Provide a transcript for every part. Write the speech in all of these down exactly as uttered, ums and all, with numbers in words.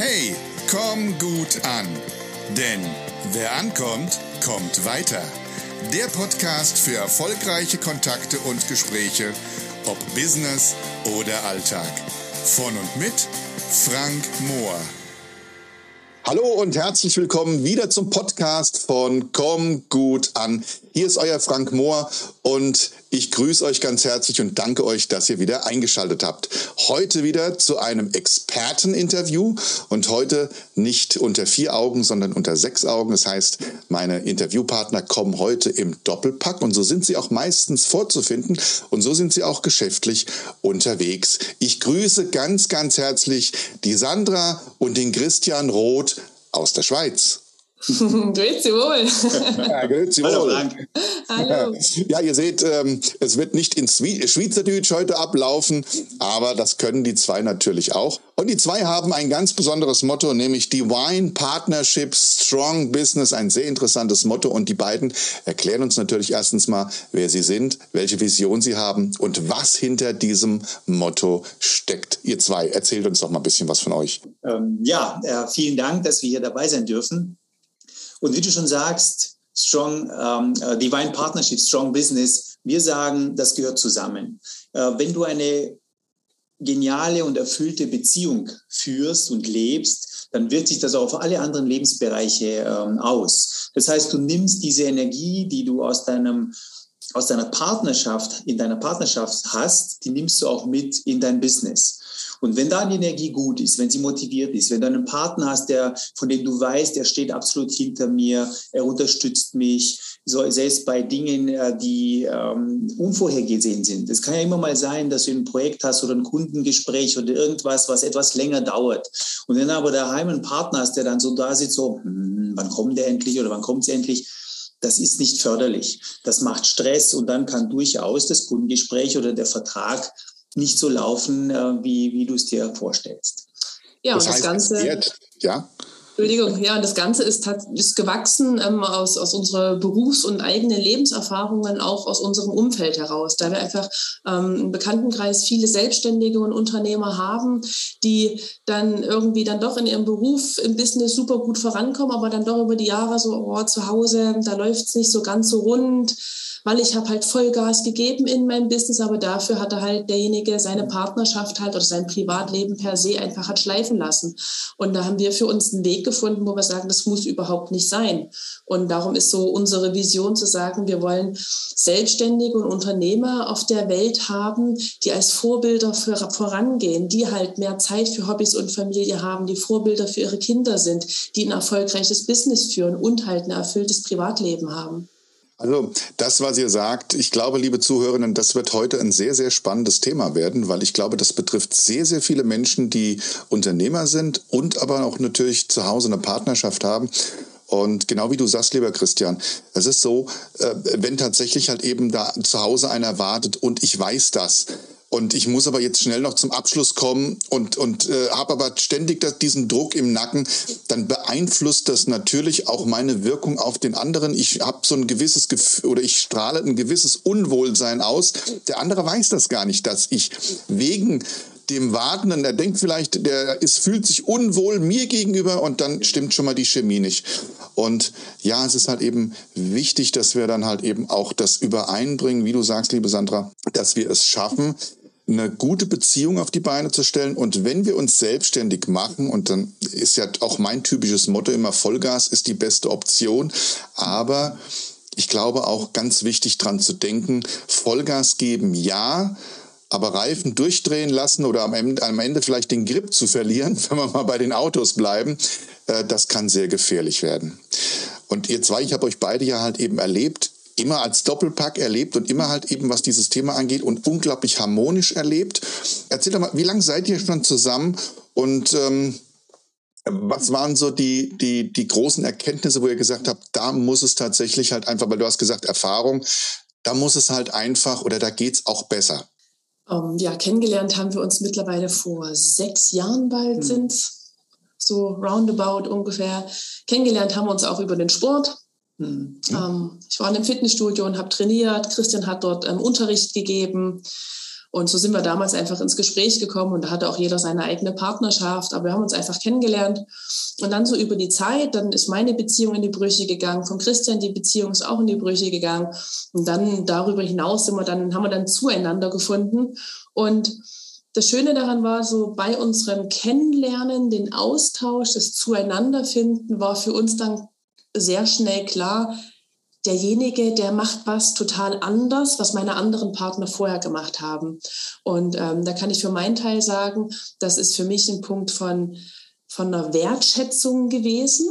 Hey, komm gut an, denn wer ankommt, kommt weiter. Der Podcast für erfolgreiche Kontakte und Gespräche, ob Business oder Alltag. Von und mit Frank Mohr. Hallo und herzlich willkommen wieder zum Podcast von Komm gut an. Hier ist euer Frank Mohr und ich grüße euch ganz herzlich und danke euch, dass ihr wieder eingeschaltet habt. Heute wieder zu einem Experteninterview und heute nicht unter vier Augen, sondern unter sechs Augen. Das heißt, meine Interviewpartner kommen heute im Doppelpack und so sind sie auch meistens vorzufinden und so sind sie auch geschäftlich unterwegs. Ich grüße ganz, ganz herzlich die Sandra und den Christian Roth aus der Schweiz. Grüezi wohl. Ja, grüezi wohl. Hallo, Hallo. Ja, ihr seht, ähm, es wird nicht in Schweizerdeutsch heute ablaufen, aber das können die zwei natürlich auch. Und die zwei haben ein ganz besonderes Motto, nämlich Divine Partnership Strong Business, ein sehr interessantes Motto. Und die beiden erklären uns natürlich erstens mal, wer sie sind, welche Vision sie haben und was hinter diesem Motto steckt. Ihr zwei, erzählt uns doch mal ein bisschen was von euch. Ähm, ja, äh, vielen Dank, dass wir hier dabei sein dürfen. Und wie du schon sagst, Strong ähm, Divine Partnership, Strong Business, wir sagen, das gehört zusammen. Äh, wenn du eine geniale und erfüllte Beziehung führst und lebst, dann wirkt sich das auch auf alle anderen Lebensbereiche ähm, aus. Das heißt, du nimmst diese Energie, die du aus deinem aus deiner Partnerschaft, in deiner Partnerschaft hast, die nimmst du auch mit in dein Business. Und wenn da die Energie gut ist, wenn sie motiviert ist, wenn du einen Partner hast, der, von dem du weißt, der steht absolut hinter mir, er unterstützt mich, so, selbst bei Dingen, die ähm, unvorhergesehen sind. Es kann ja immer mal sein, dass du ein Projekt hast oder ein Kundengespräch oder irgendwas, was etwas länger dauert. Und wenn du aber daheim einen Partner hast, der dann so da sitzt, so, hm, wann kommt der endlich oder wann kommt es endlich? Das ist nicht förderlich. Das macht Stress und dann kann durchaus das Kundengespräch oder der Vertrag nicht so laufen, wie, wie du es dir vorstellst. Ja, das und heißt, das Ganze. Jetzt, ja. Entschuldigung, ja, und das Ganze ist, ist gewachsen ähm, aus, aus unserer Berufs- und eigenen Lebenserfahrungen, auch aus unserem Umfeld heraus, da wir einfach ähm, im Bekanntenkreis viele Selbstständige und Unternehmer haben, die dann irgendwie dann doch in ihrem Beruf, im Business super gut vorankommen, aber dann doch über die Jahre so, oh, zu Hause, da läuft es nicht so ganz so rund, weil ich habe halt Vollgas gegeben in meinem Business, aber dafür hatte halt derjenige seine Partnerschaft halt oder sein Privatleben per se einfach hat schleifen lassen. Und da haben wir für uns einen Weg gefunden, wo wir sagen, das muss überhaupt nicht sein. Und darum ist so unsere Vision zu sagen, wir wollen Selbstständige und Unternehmer auf der Welt haben, die als Vorbilder für, vorangehen, die halt mehr Zeit für Hobbys und Familie haben, die Vorbilder für ihre Kinder sind, die ein erfolgreiches Business führen und halt ein erfülltes Privatleben haben. Also das, was ihr sagt, ich glaube, liebe Zuhörerinnen, das wird heute ein sehr, sehr spannendes Thema werden, weil ich glaube, das betrifft sehr, sehr viele Menschen, die Unternehmer sind und aber auch natürlich zu Hause eine Partnerschaft haben. Und genau wie du sagst, lieber Christian, es ist so, wenn tatsächlich halt eben da zu Hause einer wartet und ich weiß das und ich muss aber jetzt schnell noch zum Abschluss kommen und, und äh, habe aber ständig das, diesen Druck im Nacken, dann beeinflusst das natürlich auch meine Wirkung auf den anderen. Ich habe so ein gewisses Gefühl oder ich strahle ein gewisses Unwohlsein aus. Der andere weiß das gar nicht, dass ich wegen dem Wartenden, der denkt vielleicht, der ist, fühlt sich unwohl mir gegenüber und dann stimmt schon mal die Chemie nicht. Und ja, es ist halt eben wichtig, dass wir dann halt eben auch das übereinbringen, wie du sagst, liebe Sandra, dass wir es schaffen, eine gute Beziehung auf die Beine zu stellen. Und wenn wir uns selbstständig machen, und dann ist ja auch mein typisches Motto immer, Vollgas ist die beste Option, aber ich glaube auch ganz wichtig dran zu denken, Vollgas geben, ja, aber Reifen durchdrehen lassen oder am Ende, am Ende vielleicht den Grip zu verlieren, wenn wir mal bei den Autos bleiben, äh, das kann sehr gefährlich werden. Und ihr zwei, ich habe euch beide ja halt eben erlebt, immer als Doppelpack erlebt und immer halt eben, was dieses Thema angeht und unglaublich harmonisch erlebt. Erzähl doch mal, wie lange seid ihr schon zusammen und ähm, was waren so die, die, die großen Erkenntnisse, wo ihr gesagt habt, da muss es tatsächlich halt einfach, weil du hast gesagt, Erfahrung, da muss es halt einfach oder da geht's auch besser. Um, ja, kennengelernt haben wir uns mittlerweile vor sechs Jahren bald mhm. sind, so roundabout ungefähr. Kennengelernt haben wir uns auch über den Sport. Mhm. Um, ich war in einem Fitnessstudio und habe trainiert. Christian hat dort um, Unterricht gegeben. Und so sind wir damals einfach ins Gespräch gekommen und da hatte auch jeder seine eigene Partnerschaft, aber wir haben uns einfach kennengelernt. Und dann so über die Zeit, dann ist meine Beziehung in die Brüche gegangen, von Christian die Beziehung ist auch in die Brüche gegangen. Und dann darüber hinaus sind wir dann, haben wir dann zueinander gefunden. Und das Schöne daran war, so bei unserem Kennenlernen, den Austausch, das Zueinanderfinden, war für uns dann sehr schnell klar, derjenige, der macht was total anders, was meine anderen Partner vorher gemacht haben. Und ähm, da kann ich für meinen Teil sagen, das ist für mich ein Punkt von, von einer Wertschätzung gewesen.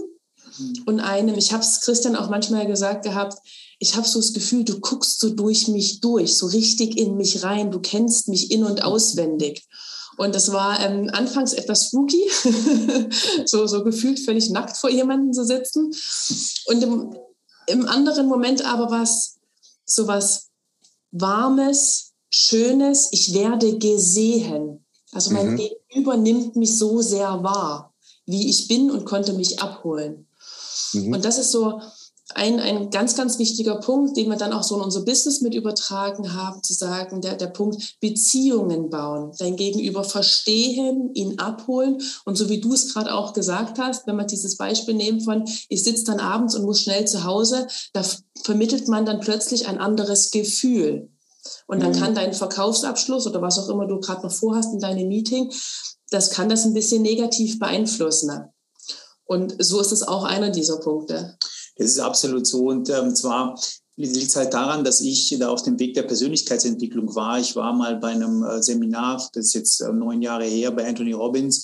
Und einem, ich habe es Christian auch manchmal gesagt gehabt, ich habe so das Gefühl, du guckst so durch mich durch, so richtig in mich rein, du kennst mich in- und auswendig. Und das war ähm, anfangs etwas spooky, so, so gefühlt völlig nackt vor jemandem zu sitzen. Und im Im anderen Moment aber was, so was Warmes, Schönes, ich werde gesehen. Also mein mhm. Gegenüber nimmt mich so sehr wahr, wie ich bin und konnte mich abholen. Mhm. Und das ist so ein, ein ganz, ganz wichtiger Punkt, den wir dann auch so in unser Business mit übertragen haben, zu sagen, der, der Punkt Beziehungen bauen, dein Gegenüber verstehen, ihn abholen. Und so wie du es gerade auch gesagt hast, wenn wir dieses Beispiel nehmen von, ich sitze dann abends und muss schnell zu Hause, da vermittelt man dann plötzlich ein anderes Gefühl. Und dann mhm. kann dein Verkaufsabschluss oder was auch immer du gerade noch vorhast in deinem Meeting, das kann das ein bisschen negativ beeinflussen. Und so ist es auch einer dieser Punkte. Das ist absolut so. Und ähm, zwar liegt es halt daran, dass ich da auf dem Weg der Persönlichkeitsentwicklung war. Ich war mal bei einem äh, Seminar, das ist jetzt äh, neun Jahre her, bei Anthony Robbins.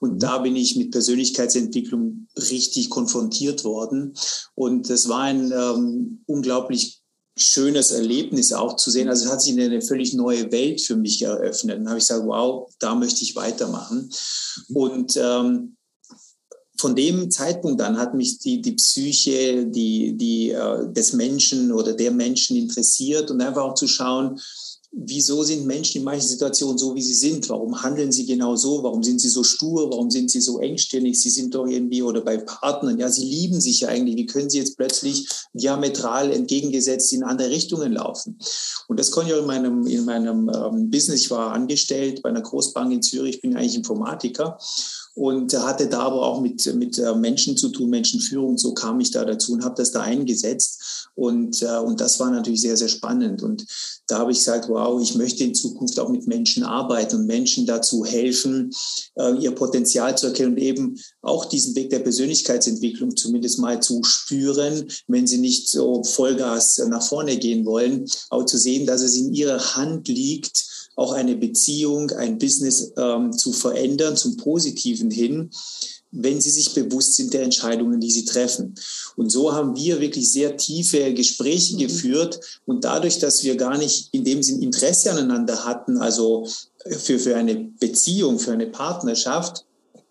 Und mhm. da bin ich mit Persönlichkeitsentwicklung richtig konfrontiert worden. Und das war ein ähm, unglaublich schönes Erlebnis auch zu sehen. Also es hat sich eine völlig neue Welt für mich eröffnet. Und dann habe ich gesagt, wow, da möchte ich weitermachen. Mhm. Und ähm, von dem Zeitpunkt an hat mich die, die Psyche die, die, äh, des Menschen oder der Menschen interessiert und einfach auch zu schauen, wieso sind Menschen in manchen Situationen so, wie sie sind? Warum handeln sie genau so? Warum sind sie so stur? Warum sind sie so engstirnig? Sie sind doch irgendwie, oder bei Partnern, ja, sie lieben sich ja eigentlich. Wie können sie jetzt plötzlich diametral entgegengesetzt in andere Richtungen laufen? Und das konnte ich auch in meinem, in meinem ähm, Business. Ich war angestellt bei einer Großbank in Zürich. Ich bin eigentlich Informatiker. Und hatte da aber auch mit, mit Menschen zu tun, Menschenführung, so kam ich da dazu und habe das da eingesetzt. Und, und das war natürlich sehr, sehr spannend. Und da habe ich gesagt, wow, ich möchte in Zukunft auch mit Menschen arbeiten und Menschen dazu helfen, ihr Potenzial zu erkennen und eben auch diesen Weg der Persönlichkeitsentwicklung zumindest mal zu spüren, wenn sie nicht so Vollgas nach vorne gehen wollen, auch zu sehen, dass es in ihrer Hand liegt, auch eine Beziehung, ein Business ähm, zu verändern, zum Positiven hin, wenn sie sich bewusst sind der Entscheidungen, die sie treffen. Und so haben wir wirklich sehr tiefe Gespräche mhm. geführt. Und dadurch, dass wir gar nicht in dem Sinn Interesse aneinander hatten, also für, für eine Beziehung, für eine Partnerschaft,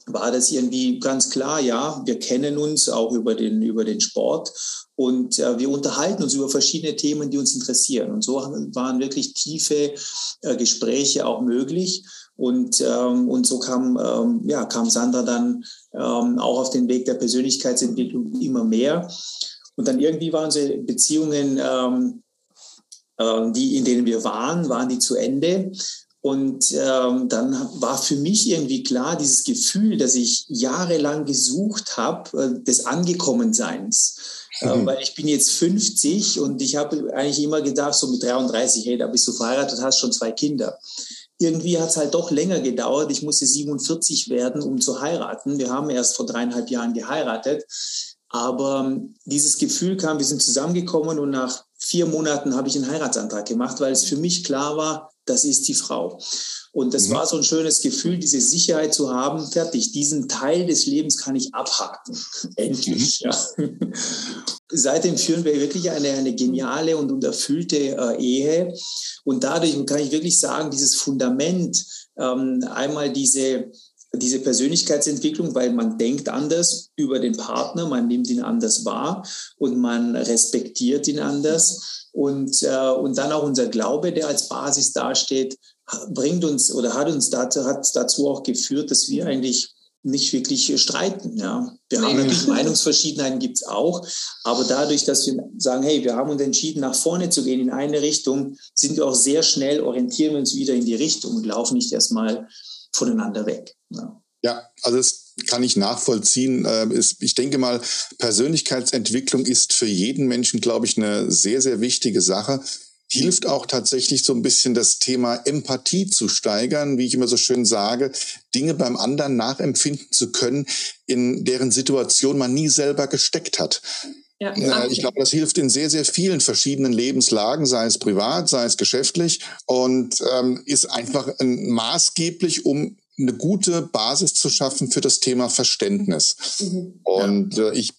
war das irgendwie ganz klar, ja, wir kennen uns auch über den, über den Sport und äh, wir unterhalten uns über verschiedene Themen, die uns interessieren. Und so haben, waren wirklich tiefe äh, Gespräche auch möglich. Und, ähm, und so kam, ähm, ja, kam Sandra dann ähm, auch auf den Weg der Persönlichkeitsentwicklung immer mehr. Und dann irgendwie waren unsere Beziehungen, ähm, äh, die, in denen wir waren, waren die zu Ende. Und ähm, dann war für mich irgendwie klar, dieses Gefühl, das ich jahrelang gesucht habe, äh, des Angekommenseins. Mhm. Äh, weil ich bin jetzt fünfzig und ich habe eigentlich immer gedacht, so mit dreiunddreißig, hey, da bist du verheiratet, hast schon zwei Kinder. Irgendwie hat es halt doch länger gedauert. Ich musste siebenundvierzig werden, um zu heiraten. Wir haben erst vor dreieinhalb Jahren geheiratet. Aber ähm, dieses Gefühl kam, wir sind zusammengekommen und nach vier Monaten habe ich einen Heiratsantrag gemacht, weil es für mich klar war, das ist die Frau. Und das mhm. war so ein schönes Gefühl, diese Sicherheit zu haben, fertig, diesen Teil des Lebens kann ich abhaken. Endlich. Mhm. Ja. Seitdem führen wir wirklich eine, eine geniale und erfüllte äh, Ehe. Und dadurch kann ich wirklich sagen, dieses Fundament, ähm, einmal diese, diese Persönlichkeitsentwicklung, weil man denkt anders über den Partner, man nimmt ihn anders wahr und man respektiert ihn anders. Und, äh, und dann auch unser Glaube, der als Basis dasteht, bringt uns oder hat uns dazu, hat dazu auch geführt, dass wir eigentlich nicht wirklich streiten. Ja. Wir haben natürlich Meinungsverschiedenheiten, gibt es auch, aber dadurch, dass wir sagen, hey, wir haben uns entschieden, nach vorne zu gehen in eine Richtung, sind wir auch sehr schnell, orientieren wir uns wieder in die Richtung und laufen nicht erstmal voneinander weg. Ja, ja, also es kann ich nachvollziehen. Ich denke mal, Persönlichkeitsentwicklung ist für jeden Menschen, glaube ich, eine sehr, sehr wichtige Sache. Hilft auch tatsächlich so ein bisschen das Thema Empathie zu steigern, wie ich immer so schön sage, Dinge beim anderen nachempfinden zu können, in deren Situation man nie selber gesteckt hat. Ja, okay. Ich glaube, das hilft in sehr, sehr vielen verschiedenen Lebenslagen, sei es privat, sei es geschäftlich, und ähm, ist einfach ein, maßgeblich, um eine gute Basis zu schaffen für das Thema Verständnis. Mhm. Und äh, ich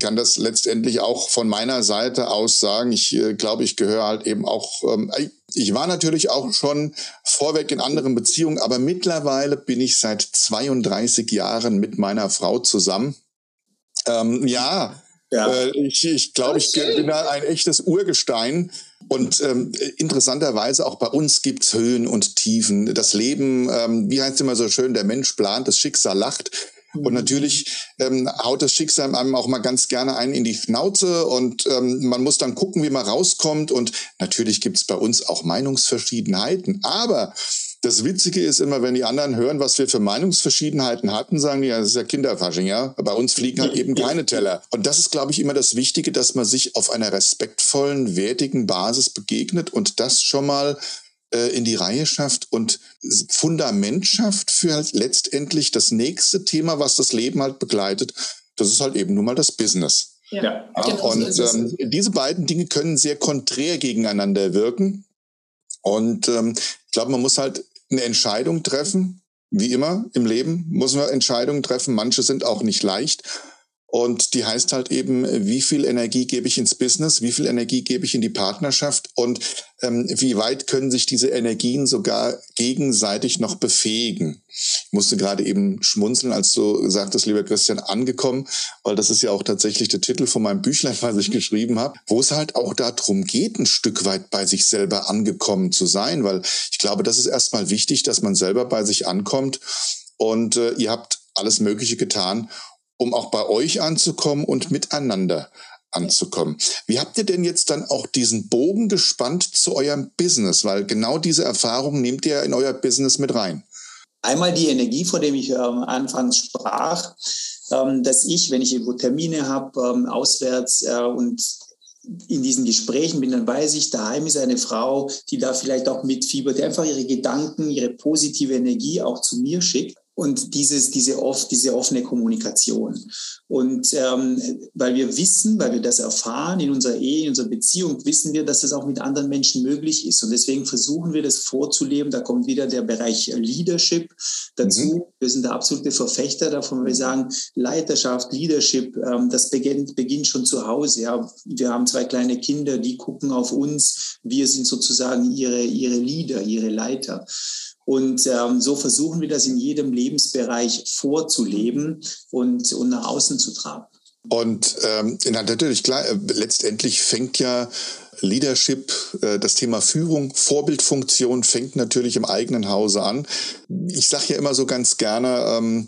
kann das letztendlich auch von meiner Seite aus sagen. Ich äh, glaube, ich gehöre halt eben auch, ähm, ich war natürlich auch schon vorweg in anderen Beziehungen, aber mittlerweile bin ich seit zweiunddreißig Jahren mit meiner Frau zusammen. Ähm, ja, ja. Äh, ich, ich glaube, ich bin da ein echtes Urgestein. Und ähm, interessanterweise auch bei uns gibt's Höhen und Tiefen. Das Leben, ähm, wie heißt es immer so schön, der Mensch plant, das Schicksal lacht. Und natürlich ähm, haut das Schicksal einem auch mal ganz gerne einen in die Schnauze, und ähm, man muss dann gucken, wie man rauskommt. Und natürlich gibt's bei uns auch Meinungsverschiedenheiten. Aber das Witzige ist immer, wenn die anderen hören, was wir für Meinungsverschiedenheiten hatten, sagen die, ja, das ist ja Kinderfasching, ja. Bei uns fliegen halt eben keine Teller. Und das ist, glaube ich, immer das Wichtige, dass man sich auf einer respektvollen, wertigen Basis begegnet und das schon mal äh, in die Reihe schafft und Fundament schafft für halt letztendlich das nächste Thema, was das Leben halt begleitet. Das ist halt eben nun mal das Business. Ja. Ja. Ja, genau, und so ähm, diese beiden Dinge können sehr konträr gegeneinander wirken. Und ähm, ich glaube, man muss halt eine Entscheidung treffen, wie immer im Leben muss man Entscheidungen treffen, manche sind auch nicht leicht, und die heißt halt eben, wie viel Energie gebe ich ins Business, wie viel Energie gebe ich in die Partnerschaft, und ähm, wie weit können sich diese Energien sogar gegenseitig noch befähigen. Ich musste gerade eben schmunzeln, als du sagtest, lieber Christian, angekommen, weil das ist ja auch tatsächlich der Titel von meinem Büchlein, was ich geschrieben habe, wo es halt auch darum geht, ein Stück weit bei sich selber angekommen zu sein, weil ich glaube, das ist erstmal wichtig, dass man selber bei sich ankommt, und äh, ihr habt alles Mögliche getan, um auch bei euch anzukommen und miteinander anzukommen. Wie habt ihr denn jetzt dann auch diesen Bogen gespannt zu eurem Business? Weil genau diese Erfahrung nehmt ihr in euer Business mit rein. Einmal die Energie, von der ich ähm, anfangs sprach, ähm, dass ich, wenn ich irgendwo Termine habe, ähm, auswärts äh, und in diesen Gesprächen bin, dann weiß ich, daheim ist eine Frau, die da vielleicht auch mitfiebert, die einfach ihre Gedanken, ihre positive Energie auch zu mir schickt. Und dieses, diese, oft, diese offene Kommunikation. Und ähm, weil wir wissen, weil wir das erfahren in unserer Ehe, in unserer Beziehung, wissen wir, dass das auch mit anderen Menschen möglich ist. Und deswegen versuchen wir, das vorzuleben. Da kommt wieder der Bereich Leadership dazu. Mhm. Wir sind der absolute Verfechter davon, weil wir sagen, Leiterschaft, Leadership, ähm, das beginnt, beginnt schon zu Hause. Ja. Wir haben zwei kleine Kinder, die gucken auf uns. Wir sind sozusagen ihre, ihre Leader, ihre Leiter. Und ähm, so versuchen wir das in jedem Lebensbereich vorzuleben und, und nach außen zu tragen. Und ähm, natürlich, klar, äh, letztendlich fängt ja Leadership, äh, das Thema Führung, Vorbildfunktion fängt natürlich im eigenen Hause an. Ich sage ja immer so ganz gerne, ähm,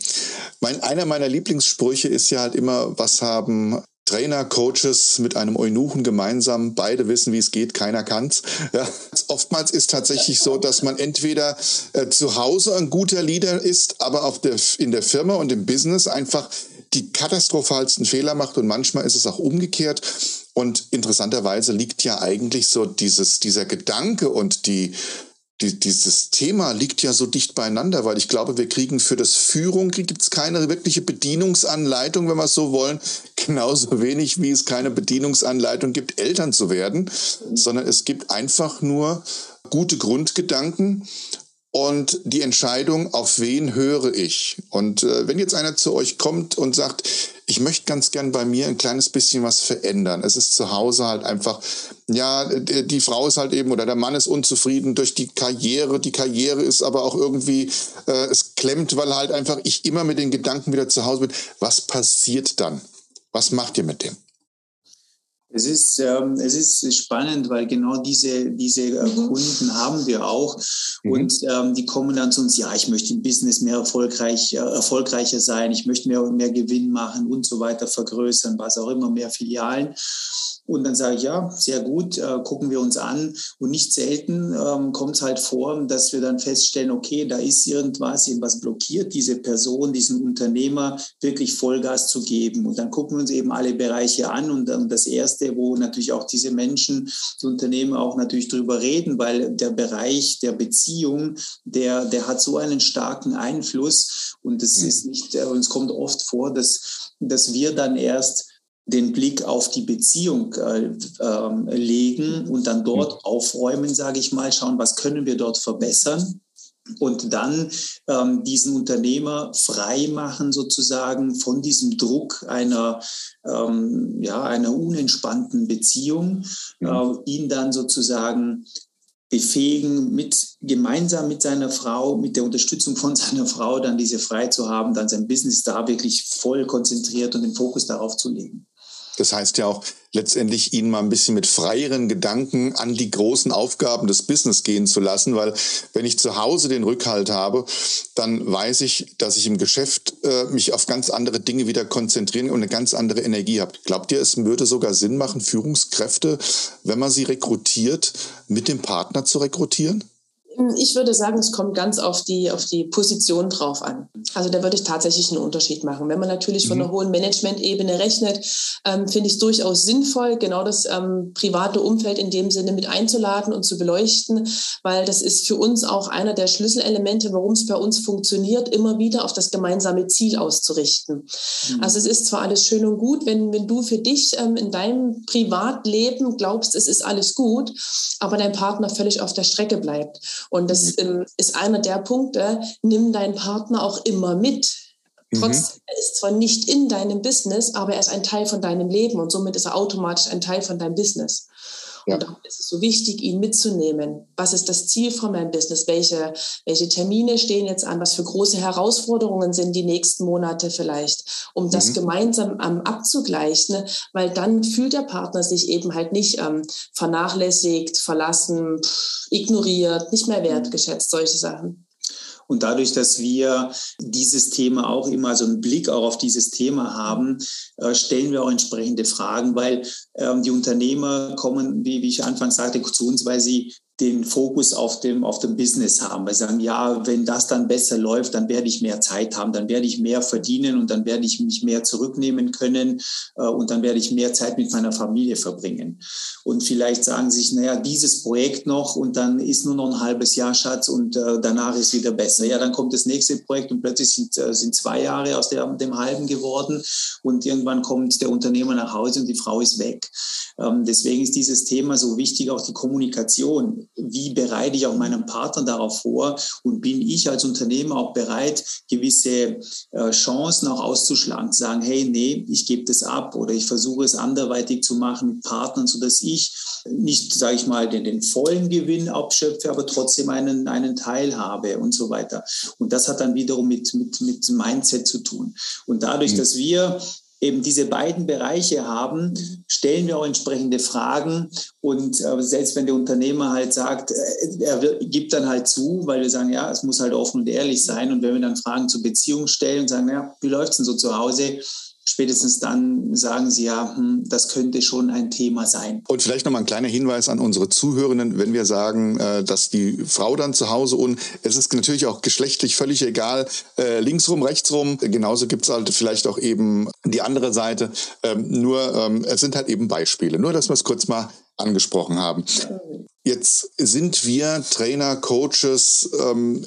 mein, einer meiner Lieblingssprüche ist ja halt immer, was haben Trainer, Coaches mit einem Eunuchen gemeinsam, beide wissen, wie es geht, keiner kann's. Ja. Oftmals ist tatsächlich so, dass man entweder äh, zu Hause ein guter Leader ist, aber auf der, in der Firma und im Business einfach die katastrophalsten Fehler macht, und manchmal ist es auch umgekehrt. Und interessanterweise liegt ja eigentlich so dieses, dieser Gedanke und die, die, dieses Thema liegt ja so dicht beieinander, weil ich glaube, wir kriegen für das Führung, gibt's keine wirkliche Bedienungsanleitung, wenn wir es so wollen. Genauso wenig, wie es keine Bedienungsanleitung gibt, Eltern zu werden, sondern es gibt einfach nur gute Grundgedanken und die Entscheidung, auf wen höre ich. Und äh, wenn jetzt einer zu euch kommt und sagt, ich möchte ganz gern bei mir ein kleines bisschen was verändern. Es ist zu Hause halt einfach, ja, die Frau ist halt eben oder der Mann ist unzufrieden durch die Karriere. Die Karriere ist aber auch irgendwie, äh, es klemmt, weil halt einfach ich immer mit den Gedanken wieder zu Hause bin. Was passiert dann? Was macht ihr mit dem? Es ist, ähm, es ist spannend, weil genau diese, diese äh, mhm. Kunden haben wir auch mhm. und ähm, die kommen dann zu uns, ja, ich möchte im Business mehr erfolgreich, äh, erfolgreicher sein, ich möchte mehr und mehr Gewinn machen und so weiter, vergrößern, was auch immer, mehr Filialen. Und dann sage ich, ja, sehr gut, äh, gucken wir uns an. Und nicht selten ähm, kommt es halt vor, dass wir dann feststellen, okay, da ist irgendwas, irgendwas blockiert, diese Person, diesen Unternehmer wirklich Vollgas zu geben. Und dann gucken wir uns eben alle Bereiche an. Und dann das Erste, wo natürlich auch diese Menschen, die Unternehmen auch natürlich drüber reden, weil der Bereich der Beziehung, der, der hat so einen starken Einfluss. Und es ist nicht, äh, uns kommt oft vor, dass, dass wir dann erst den Blick auf die Beziehung äh, ähm, legen und dann dort aufräumen, sage ich mal, schauen, was können wir dort verbessern und dann ähm, diesen Unternehmer frei machen sozusagen von diesem Druck einer, ähm, ja, einer unentspannten Beziehung, ja. äh, ihn dann sozusagen befähigen, mit, gemeinsam mit seiner Frau, mit der Unterstützung von seiner Frau dann diese frei zu haben, dann sein Business da wirklich voll konzentriert und den Fokus darauf zu legen. Das heißt ja auch letztendlich, ihn mal ein bisschen mit freieren Gedanken an die großen Aufgaben des Business gehen zu lassen, weil wenn ich zu Hause den Rückhalt habe, dann weiß ich, dass ich im Geschäft äh, mich auf ganz andere Dinge wieder konzentrieren und eine ganz andere Energie habe. Glaubt ihr, es würde sogar Sinn machen, Führungskräfte, wenn man sie rekrutiert, mit dem Partner zu rekrutieren? Ich würde sagen, es kommt ganz auf die, auf die Position drauf an. Also da würde ich tatsächlich einen Unterschied machen. Wenn man natürlich von einer hohen Management-Ebene rechnet, ähm, finde ich es durchaus sinnvoll, genau das ähm, private Umfeld in dem Sinne mit einzuladen und zu beleuchten, weil das ist für uns auch einer der Schlüsselelemente, warum es bei uns funktioniert, immer wieder auf das gemeinsame Ziel auszurichten. Mhm. Also es ist zwar alles schön und gut, wenn, wenn du für dich ähm, in deinem Privatleben glaubst, es ist alles gut, aber dein Partner völlig auf der Strecke bleibt. Und das ähm, ist einer der Punkte, nimm deinen Partner auch immer mit. Trotz, mhm. er ist zwar nicht in deinem Business, aber er ist ein Teil von deinem Leben und somit ist er automatisch ein Teil von deinem Business. Ja. Und darum ist es so wichtig, ihn mitzunehmen. Was ist das Ziel von meinem Business? Welche, welche Termine stehen jetzt an? Was für große Herausforderungen sind die nächsten Monate vielleicht? Um mhm. das gemeinsam ähm, abzugleichen, ne? Weil dann fühlt der Partner sich eben halt nicht ähm, vernachlässigt, verlassen, ignoriert, nicht mehr wertgeschätzt, solche Sachen. Und dadurch, dass wir dieses Thema auch immer so einen Blick auch auf dieses Thema haben, stellen wir auch entsprechende Fragen, weil ähm, die Unternehmer kommen, wie, wie ich anfangs sagte, zu uns, weil sie den Fokus auf dem, auf dem Business haben, weil sie sagen, ja, wenn das dann besser läuft, dann werde ich mehr Zeit haben, dann werde ich mehr verdienen und dann werde ich mich mehr zurücknehmen können äh, und dann werde ich mehr Zeit mit meiner Familie verbringen. Und vielleicht sagen sie sich, naja, dieses Projekt noch und dann ist nur noch ein halbes Jahr, Schatz, und äh, danach ist wieder besser. Ja, dann kommt das nächste Projekt und plötzlich sind, äh, sind zwei Jahre aus der, dem halben geworden und irgendwann kommt der Unternehmer nach Hause und die Frau ist weg. Ähm, deswegen ist dieses Thema so wichtig, auch die Kommunikation. Wie bereite ich auch meinen Partner darauf vor und bin ich als Unternehmer auch bereit, gewisse äh, Chancen auch auszuschlagen, zu sagen, hey, nee, ich gebe das ab oder ich versuche es anderweitig zu machen mit Partnern, sodass ich nicht, sage ich mal, den, den vollen Gewinn abschöpfe, aber trotzdem einen, einen Teil habe und so weiter. Und das hat dann wiederum mit, mit, mit Mindset zu tun. Und dadurch, mhm. dass wir eben diese beiden Bereiche haben, stellen wir auch entsprechende Fragen und äh, selbst wenn der Unternehmer halt sagt, äh, er wird, gibt dann halt zu, weil wir sagen, ja, es muss halt offen und ehrlich sein und wenn wir dann Fragen zur Beziehung stellen und sagen, naja, wie läuft's denn so zu Hause? Spätestens dann sagen sie ja, hm, das könnte schon ein Thema sein. Und vielleicht nochmal ein kleiner Hinweis an unsere Zuhörenden, wenn wir sagen, dass die Frau dann zu Hause und es ist natürlich auch geschlechtlich völlig egal, linksrum, rechtsrum, genauso gibt es halt vielleicht auch eben die andere Seite. Nur, es sind halt eben Beispiele, nur dass wir es kurz mal angesprochen haben. Jetzt sind wir Trainer, Coaches,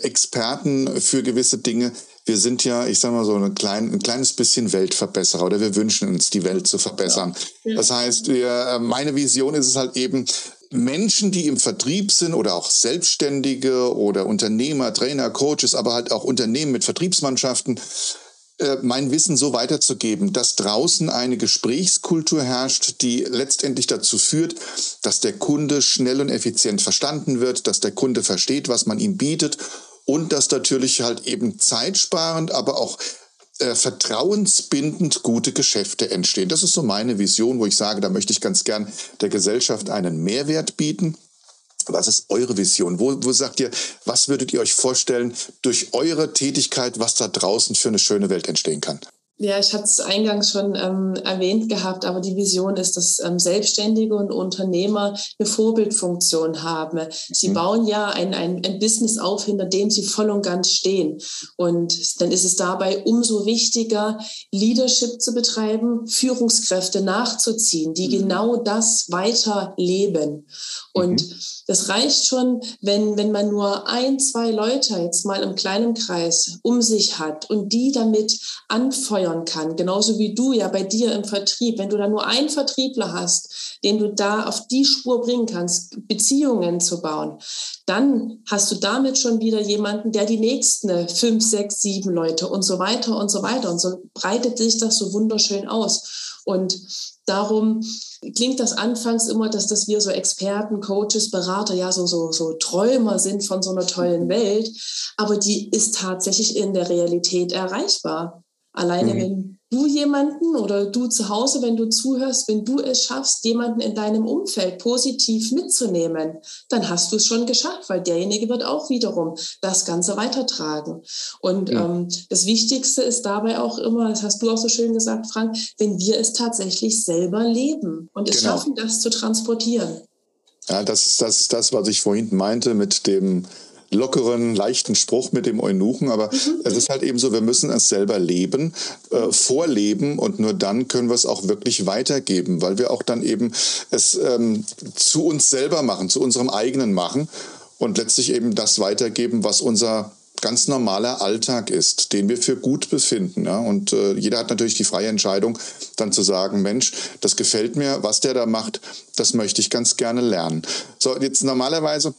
Experten für gewisse Dinge. Wir sind ja, ich sage mal so, ein, klein, ein kleines bisschen Weltverbesserer oder wir wünschen uns, die Welt zu verbessern. Ja. Das heißt, wir, meine Vision ist es halt eben, Menschen, die im Vertrieb sind oder auch Selbstständige oder Unternehmer, Trainer, Coaches, aber halt auch Unternehmen mit Vertriebsmannschaften, mein Wissen so weiterzugeben, dass draußen eine Gesprächskultur herrscht, die letztendlich dazu führt, dass der Kunde schnell und effizient verstanden wird, dass der Kunde versteht, was man ihm bietet. Und das natürlich halt eben zeitsparend, aber auch äh, vertrauensbindend gute Geschäfte entstehen. Das ist so meine Vision, wo ich sage, da möchte ich ganz gern der Gesellschaft einen Mehrwert bieten. Was ist eure Vision? Wo, wo sagt ihr, was würdet ihr euch vorstellen durch eure Tätigkeit, was da draußen für eine schöne Welt entstehen kann? Ja, ich hatte es eingangs schon ähm, erwähnt gehabt, aber die Vision ist, dass ähm, Selbstständige und Unternehmer eine Vorbildfunktion haben. Sie mhm. bauen ja ein, ein, ein Business auf, hinter dem sie voll und ganz stehen. Und dann ist es dabei umso wichtiger, Leadership zu betreiben, Führungskräfte nachzuziehen, die mhm. genau das weiterleben. Und mhm. das reicht schon, wenn, wenn man nur ein, zwei Leute jetzt mal im kleinen Kreis um sich hat und die damit anfeuern kann. Genauso wie du ja bei dir im Vertrieb. Wenn du da nur einen Vertriebler hast, den du da auf die Spur bringen kannst, Beziehungen zu bauen, dann hast du damit schon wieder jemanden, der die nächsten fünf, sechs, sieben Leute und so weiter und so weiter. Und so breitet sich das so wunderschön aus. Und darum klingt das anfangs immer, dass, dass wir so Experten, Coaches, Berater, ja so, so, so Träumer sind von so einer tollen Welt, aber die ist tatsächlich in der Realität erreichbar. Alleine mhm. wenn du jemanden oder du zu Hause, wenn du zuhörst, wenn du es schaffst, jemanden in deinem Umfeld positiv mitzunehmen, dann hast du es schon geschafft, weil derjenige wird auch wiederum das Ganze weitertragen. Und ja. ähm, das Wichtigste ist dabei auch immer, das hast du auch so schön gesagt, Frank, wenn wir es tatsächlich selber leben und es genau. schaffen, das zu transportieren. Ja, das ist, das ist das, was ich vorhin meinte mit dem lockeren, leichten Spruch mit dem Eunuchen, aber mhm. es ist halt eben so, wir müssen es selber leben, äh, vorleben und nur dann können wir es auch wirklich weitergeben, weil wir auch dann eben es ähm, zu uns selber machen, zu unserem eigenen machen und letztlich eben das weitergeben, was unser ganz normaler Alltag ist, den wir für gut befinden. Ja? Und äh, jeder hat natürlich die freie Entscheidung, dann zu sagen, Mensch, das gefällt mir, was der da macht, das möchte ich ganz gerne lernen. So, jetzt normalerweise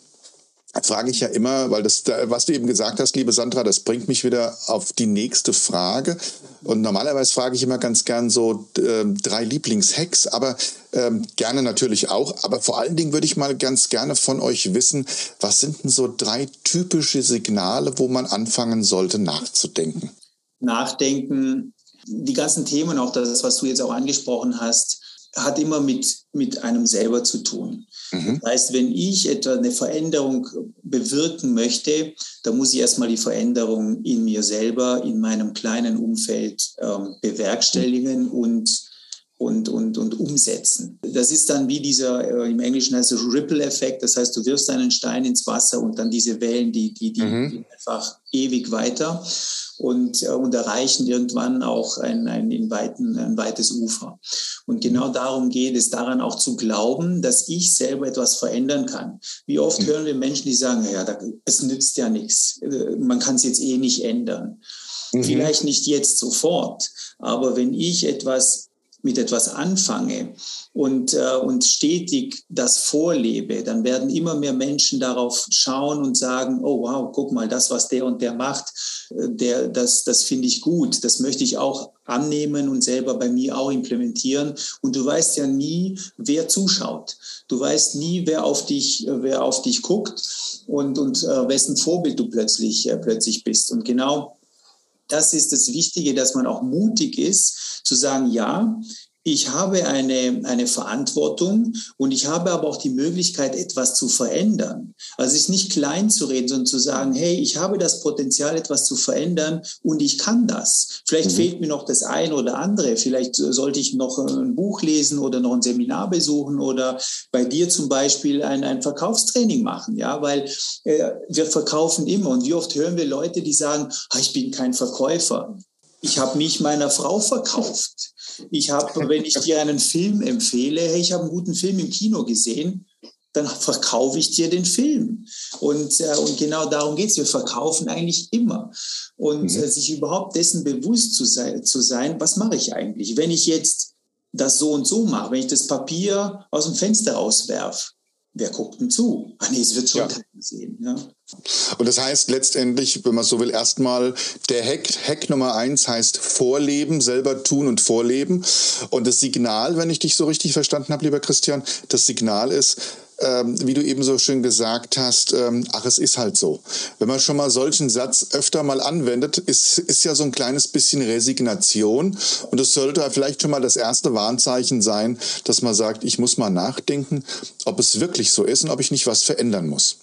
frage ich ja immer, weil das, was du eben gesagt hast, liebe Sandra, das bringt mich wieder auf die nächste Frage. Und normalerweise frage ich immer ganz gern so äh, drei Lieblingshacks, aber ähm, gerne natürlich auch. Aber vor allen Dingen würde ich mal ganz gerne von euch wissen, was sind denn so drei typische Signale, wo man anfangen sollte, nachzudenken? Nachdenken, die ganzen Themen, auch das, was du jetzt auch angesprochen hast, hat immer mit, mit einem selber zu tun. Mhm. Das heißt, wenn ich etwa eine Veränderung bewirken möchte, dann muss ich erstmal die Veränderung in mir selber, in meinem kleinen Umfeld ähm, bewerkstelligen mhm. und, und, und, und umsetzen. Das ist dann wie dieser, äh, im Englischen heißt es Ripple-Effekt, das heißt, du wirfst einen Stein ins Wasser und dann diese Wellen, die, die, die mhm. gehen einfach ewig weiter und, äh, und erreichen irgendwann auch ein, ein, ein, weiten, ein weites Ufer. Und genau darum geht es, daran auch zu glauben, dass ich selber etwas verändern kann. Wie oft mhm. hören wir Menschen, die sagen, ja, da, es nützt ja nichts, man kann es jetzt eh nicht ändern. Mhm. Vielleicht nicht jetzt sofort, aber wenn ich etwas mit etwas anfange und, äh, und stetig das vorlebe, dann werden immer mehr Menschen darauf schauen und sagen, oh wow, guck mal, das, was der und der macht, der, das, das finde ich gut, das möchte ich auch annehmen und selber bei mir auch implementieren. Und du weißt ja nie, wer zuschaut. Du weißt nie, wer auf dich, wer auf dich guckt und, und äh, wessen Vorbild du plötzlich, äh, plötzlich bist. Und genau das ist das Wichtige, dass man auch mutig ist, zu sagen, ja, ich habe eine, eine Verantwortung und ich habe aber auch die Möglichkeit, etwas zu verändern. Also es ist nicht klein zu reden, sondern zu sagen, hey, ich habe das Potenzial, etwas zu verändern und ich kann das. Vielleicht mhm. fehlt mir noch das eine oder andere. Vielleicht sollte ich noch ein Buch lesen oder noch ein Seminar besuchen oder bei dir zum Beispiel ein, ein Verkaufstraining machen. Ja, weil äh, wir verkaufen immer und wie oft hören wir Leute, die sagen, ah, ich bin kein Verkäufer. Ich habe mich meiner Frau verkauft. Ich habe, wenn ich dir einen Film empfehle, hey, ich habe einen guten Film im Kino gesehen, dann verkaufe ich dir den Film. Und, äh, und genau darum geht es. Wir verkaufen eigentlich immer. Und mhm. äh, sich überhaupt dessen bewusst zu sein, zu sein, was mache ich eigentlich? Wenn ich jetzt das so und so mache, wenn ich das Papier aus dem Fenster rauswerfe, wer guckt denn zu? Ah nee, es wird schon ja. keiner sehen. Ja. Und das heißt letztendlich, wenn man so will, erstmal der Hack, Hack Nummer eins heißt Vorleben, selber tun und vorleben. Und das Signal, wenn ich dich so richtig verstanden habe, lieber Christian, das Signal ist, ähm, wie du eben so schön gesagt hast, ähm, ach, es ist halt so. Wenn man schon mal solchen Satz öfter mal anwendet, ist, ist ja so ein kleines bisschen Resignation. Und das sollte vielleicht schon mal das erste Warnzeichen sein, dass man sagt, ich muss mal nachdenken, ob es wirklich so ist und ob ich nicht was verändern muss.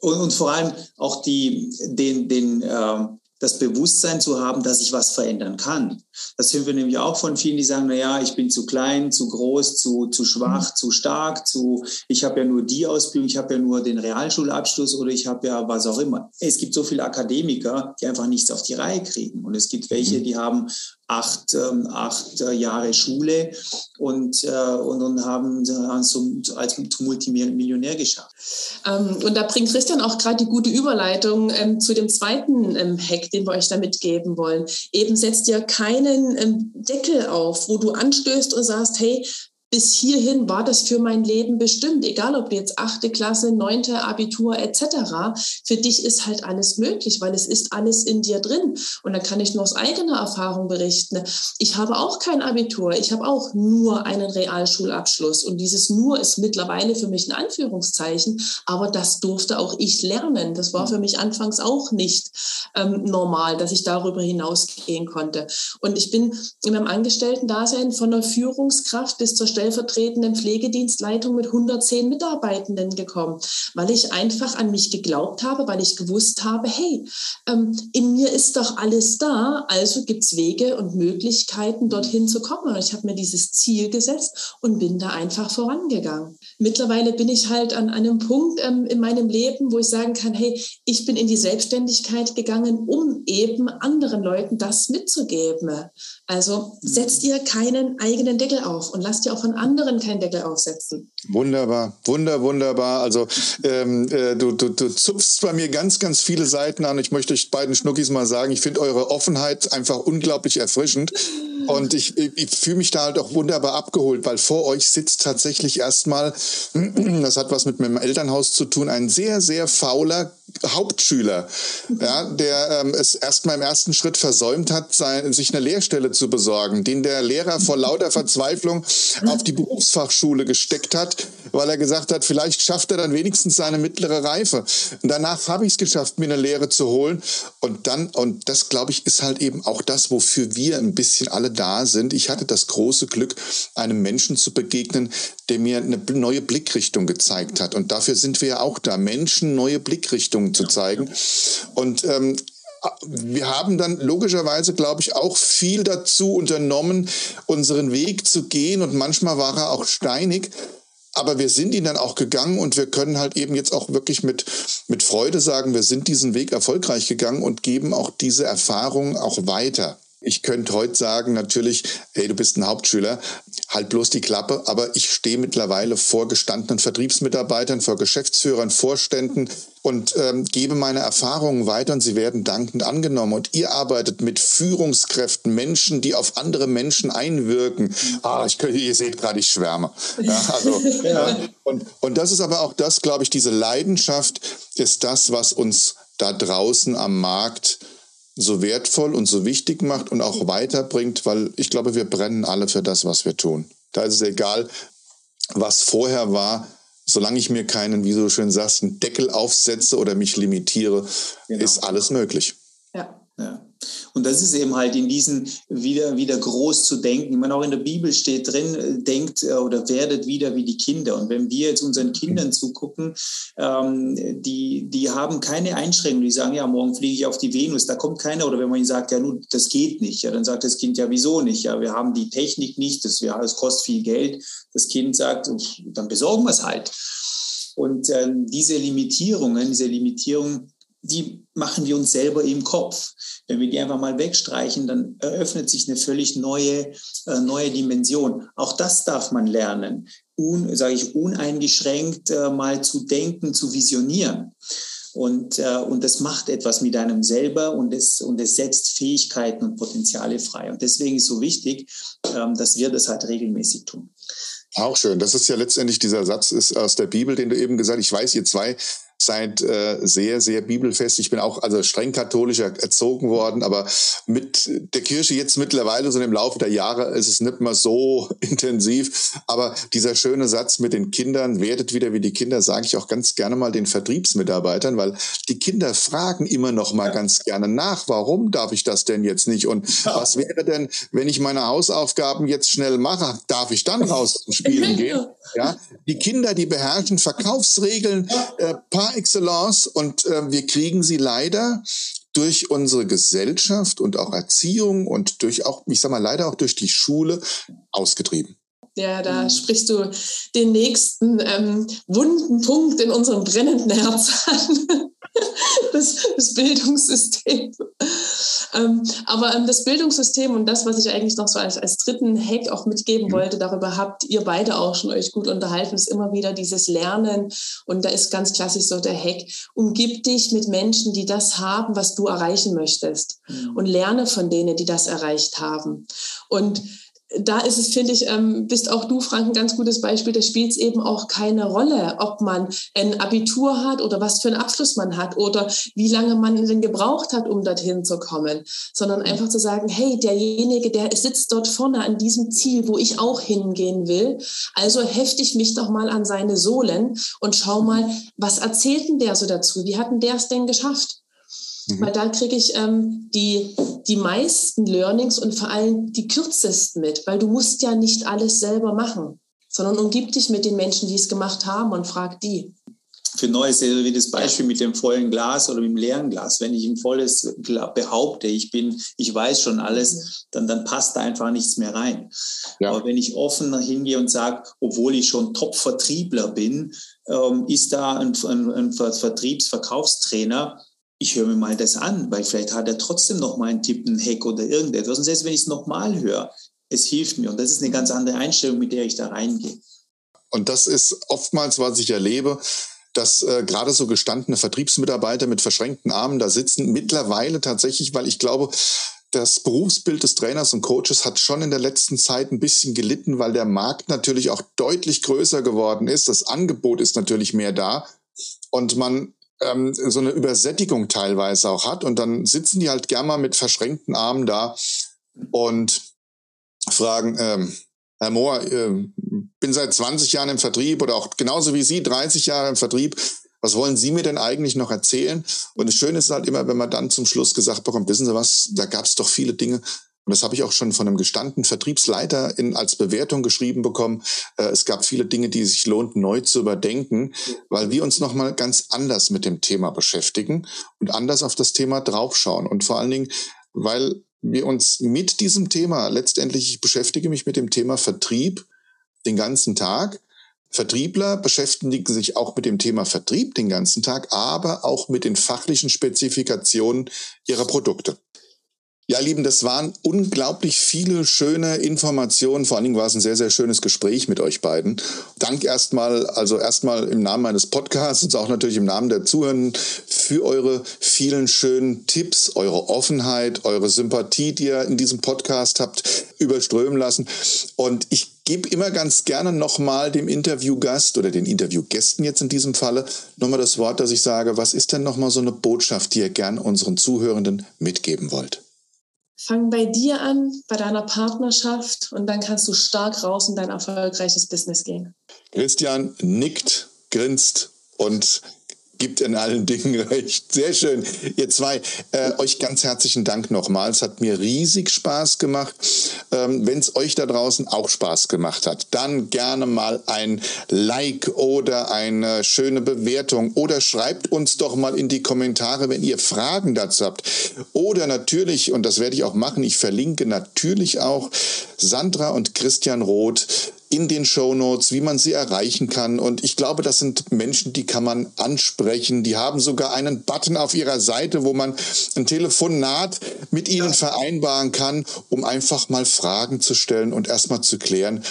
Und, und vor allem auch die, den, den, äh, das Bewusstsein zu haben, dass ich was verändern kann. Das hören wir nämlich auch von vielen, die sagen, naja, ich bin zu klein, zu groß, zu, zu schwach, zu stark, zu, ich habe ja nur die Ausbildung, ich habe ja nur den Realschulabschluss oder ich habe ja was auch immer. Es gibt so viele Akademiker, die einfach nichts auf die Reihe kriegen. Und es gibt welche, die haben acht, ähm, acht äh, Jahre Schule und, äh, und, und haben es zum, zum Multimillionär geschafft. Ähm, und da bringt Christian auch gerade die gute Überleitung ähm, zu dem zweiten ähm, Hack, den wir euch da mitgeben wollen. Eben setzt ihr keinen ähm, Deckel auf, wo du anstößt und sagst, hey, bis hierhin war das für mein Leben bestimmt. Egal, ob jetzt achte Klasse, neunte Abitur et cetera. Für dich ist halt alles möglich, weil es ist alles in dir drin. Und da kann ich nur aus eigener Erfahrung berichten. Ich habe auch kein Abitur. Ich habe auch nur einen Realschulabschluss. Und dieses nur ist mittlerweile für mich ein Anführungszeichen. Aber das durfte auch ich lernen. Das war für mich anfangs auch nicht ähm, normal, dass ich darüber hinausgehen konnte. Und ich bin in meinem Angestellten-Dasein von der Führungskraft bis zur stellvertretenden Pflegedienstleitung mit hundertzehn Mitarbeitenden gekommen, weil ich einfach an mich geglaubt habe, weil ich gewusst habe, hey, ähm, in mir ist doch alles da, also gibt es Wege und Möglichkeiten, dorthin zu kommen. Und ich habe mir dieses Ziel gesetzt und bin da einfach vorangegangen. Mittlerweile bin ich halt an einem Punkt ähm, in meinem Leben, wo ich sagen kann, hey, ich bin in die Selbstständigkeit gegangen, um eben anderen Leuten das mitzugeben. Also setzt ihr keinen eigenen Deckel auf und lasst ihr auch von anderen keinen Deckel aufsetzen. Wunderbar, wunder, wunderbar. Also ähm, äh, du, du, du zupfst bei mir ganz, ganz viele Seiten an. Ich möchte euch beiden Schnuckis mal sagen, ich finde eure Offenheit einfach unglaublich erfrischend. Und ich, ich, ich fühle mich da halt auch wunderbar abgeholt, weil vor euch sitzt tatsächlich erstmal, das hat was mit meinem Elternhaus zu tun, ein sehr, sehr fauler Hauptschüler, ja, der ähm, es erstmal im ersten Schritt versäumt hat, sein, sich eine Lehrstelle zu besorgen, den der Lehrer vor lauter Verzweiflung auf die Berufsfachschule gesteckt hat, weil er gesagt hat, vielleicht schafft er dann wenigstens seine mittlere Reife. Und danach habe ich es geschafft, mir eine Lehre zu holen. Und dann, und das, glaube ich, ist halt eben auch das, wofür wir ein bisschen alle da sind. Ich hatte das große Glück, einem Menschen zu begegnen, der mir eine neue Blickrichtung gezeigt hat. Und dafür sind wir ja auch da, Menschen neue Blickrichtungen zu zeigen. Und ähm, wir haben dann logischerweise, glaube ich, auch viel dazu unternommen, unseren Weg zu gehen. Und manchmal war er auch steinig. Aber wir sind ihn dann auch gegangen und wir können halt eben jetzt auch wirklich mit, mit Freude sagen, wir sind diesen Weg erfolgreich gegangen und geben auch diese Erfahrungen auch weiter. Ich könnte heute sagen, natürlich, hey, du bist ein Hauptschüler, halt bloß die Klappe, aber ich stehe mittlerweile vor gestandenen Vertriebsmitarbeitern, vor Geschäftsführern, Vorständen und ähm, gebe meine Erfahrungen weiter und sie werden dankend angenommen. Und ihr arbeitet mit Führungskräften, Menschen, die auf andere Menschen einwirken. Ah, ich, ihr seht gerade, ich schwärme. Ja, also, ja. Und, und das ist aber auch das, glaube ich, diese Leidenschaft ist das, was uns da draußen am Markt so wertvoll und so wichtig macht und auch weiterbringt, weil ich glaube, wir brennen alle für das, was wir tun. Da ist es egal, was vorher war, solange ich mir keinen, wie du so schön sagst, einen Deckel aufsetze oder mich limitiere, genau, ist alles möglich. Ja. Ja. Und das ist eben halt in diesen wieder, wieder groß zu denken. Ich meine, auch in der Bibel steht drin, denkt oder werdet wieder wie die Kinder. Und wenn wir jetzt unseren Kindern zugucken, ähm, die, die haben keine Einschränkungen. Die sagen, ja, morgen fliege ich auf die Venus, da kommt keiner. Oder wenn man ihnen sagt, ja, nun, das geht nicht. Ja, dann sagt das Kind, ja, wieso nicht? Ja, wir haben die Technik nicht, das, ja, das kostet viel Geld. Das Kind sagt, dann besorgen wir es halt. Und ähm, diese Limitierungen, diese Limitierungen, die machen wir uns selber im Kopf. Wenn wir die einfach mal wegstreichen, dann eröffnet sich eine völlig neue, äh, neue Dimension. Auch das darf man lernen, Un, sage ich, uneingeschränkt äh, mal zu denken, zu visionieren. Und, äh, und das macht etwas mit einem selber und es, und es setzt Fähigkeiten und Potenziale frei. Und deswegen ist so wichtig, ähm, dass wir das halt regelmäßig tun. Auch schön. Das ist ja letztendlich, dieser Satz ist aus der Bibel, den du eben gesagt hast. Ich weiß, ihr zwei seit äh, sehr, sehr bibelfest. Ich bin auch also streng katholisch erzogen worden, aber mit der Kirche jetzt mittlerweile, so im Laufe der Jahre, ist es nicht mehr so intensiv. Aber dieser schöne Satz mit den Kindern, werdet wieder wie die Kinder, sage ich auch ganz gerne mal den Vertriebsmitarbeitern, weil die Kinder fragen immer noch mal ganz gerne nach, warum darf ich das denn jetzt nicht? Und was wäre denn, wenn ich meine Hausaufgaben jetzt schnell mache, darf ich dann raus zum Spielen gehen? Ja? Die Kinder, die beherrschen Verkaufsregeln äh, par excellence, und äh, wir kriegen sie leider durch unsere Gesellschaft und auch Erziehung und durch auch, ich sag mal, leider auch durch die Schule ausgetrieben. Ja, da sprichst du den nächsten ähm, wunden Punkt in unserem brennenden Herz an, das, das Bildungssystem. Ähm, aber ähm, das Bildungssystem und das, was ich eigentlich noch so als, als dritten Hack auch mitgeben wollte, darüber habt ihr beide auch schon euch gut unterhalten, ist immer wieder dieses Lernen. Und da ist ganz klassisch so der Hack, umgib dich mit Menschen, die das haben, was du erreichen möchtest, und lerne von denen, die das erreicht haben. Und da ist es, finde ich, ähm, bist auch du, Frank, ein ganz gutes Beispiel, da spielt es eben auch keine Rolle, ob man ein Abitur hat oder was für einen Abschluss man hat oder wie lange man denn gebraucht hat, um dorthin zu kommen, sondern einfach zu sagen, hey, derjenige, der sitzt dort vorne an diesem Ziel, wo ich auch hingehen will, also hefte ich mich doch mal an seine Sohlen und schau mal, was erzählt denn der so dazu, wie hat denn der es denn geschafft? Mhm. Weil da kriege ich ähm, die, die meisten Learnings und vor allem die kürzesten mit, weil du musst ja nicht alles selber machen, sondern umgib dich mit den Menschen, die es gemacht haben, und frag die. Für Neues ist wie das Beispiel mit dem vollen Glas oder mit dem leeren Glas. Wenn ich ein volles Glas behaupte, ich bin, ich weiß schon alles, dann, dann passt da einfach nichts mehr rein. Ja. Aber wenn ich offen hingehe und sage, obwohl ich schon Top-Vertriebler bin, ähm, ist da ein, ein, ein Vertriebs-Verkaufstrainer, ich höre mir mal das an, weil vielleicht hat er trotzdem noch mal einen Tipp, einen Hack oder irgendetwas. Und selbst wenn ich es nochmal höre, es hilft mir. Und das ist eine ganz andere Einstellung, mit der ich da reingehe. Und das ist oftmals, was ich erlebe, dass äh, gerade so gestandene Vertriebsmitarbeiter mit verschränkten Armen da sitzen. Mittlerweile tatsächlich, weil ich glaube, das Berufsbild des Trainers und Coaches hat schon in der letzten Zeit ein bisschen gelitten, weil der Markt natürlich auch deutlich größer geworden ist. Das Angebot ist natürlich mehr da. Und man so eine Übersättigung teilweise auch hat. Und dann sitzen die halt gerne mal mit verschränkten Armen da und fragen, ähm, Herr Mohr, äh, bin seit zwanzig Jahren im Vertrieb oder auch genauso wie Sie, dreißig Jahre im Vertrieb. Was wollen Sie mir denn eigentlich noch erzählen? Und das Schöne ist halt immer, wenn man dann zum Schluss gesagt bekommt, wissen Sie was, da gab es doch viele Dinge. Und das habe ich auch schon von einem gestandenen Vertriebsleiter in, als Bewertung geschrieben bekommen. Äh, es gab viele Dinge, die sich lohnt, neu zu überdenken, weil wir uns nochmal ganz anders mit dem Thema beschäftigen und anders auf das Thema draufschauen. Und vor allen Dingen, weil wir uns mit diesem Thema, letztendlich, ich beschäftige mich mit dem Thema Vertrieb den ganzen Tag. Vertriebler beschäftigen sich auch mit dem Thema Vertrieb den ganzen Tag, aber auch mit den fachlichen Spezifikationen ihrer Produkte. Ja, Lieben, das waren unglaublich viele schöne Informationen. Vor allen Dingen war es ein sehr, sehr schönes Gespräch mit euch beiden. Dank erstmal, also erstmal im Namen meines Podcasts und auch natürlich im Namen der Zuhörenden für eure vielen schönen Tipps, eure Offenheit, eure Sympathie, die ihr in diesem Podcast habt überströmen lassen. Und ich gebe immer ganz gerne nochmal dem Interviewgast oder den Interviewgästen jetzt in diesem Falle nochmal das Wort, dass ich sage, was ist denn nochmal so eine Botschaft, die ihr gern unseren Zuhörenden mitgeben wollt? Fang bei dir an, bei deiner Partnerschaft, und dann kannst du stark raus in dein erfolgreiches Business gehen. Christian nickt, grinst und gibt in allen Dingen recht. Sehr schön. Ihr zwei, äh, euch ganz herzlichen Dank nochmal. Es hat mir riesig Spaß gemacht. Ähm, wenn es euch da draußen auch Spaß gemacht hat, dann gerne mal ein Like oder eine schöne Bewertung, oder schreibt uns doch mal in die Kommentare, wenn ihr Fragen dazu habt. Oder natürlich, und das werde ich auch machen, ich verlinke natürlich auch Sandra und Christian Roth in den Shownotes, wie man sie erreichen kann. Und ich glaube, das sind Menschen, die kann man ansprechen. Die haben sogar einen Button auf ihrer Seite, wo man ein Telefonat mit ihnen vereinbaren kann, um einfach mal Fragen zu stellen und erstmal zu klären,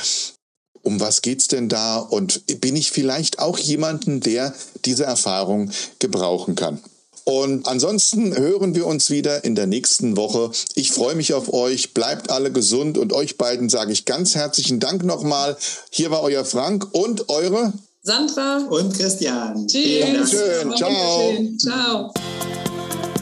um was geht's denn da? Und bin ich vielleicht auch jemanden, der diese Erfahrung gebrauchen kann? Und ansonsten hören wir uns wieder in der nächsten Woche. Ich freue mich auf euch. Bleibt alle gesund. Und euch beiden sage ich ganz herzlichen Dank nochmal. Hier war euer Frank und eure Sandra und Christian. Tschüss. Schön. Ciao. Ciao.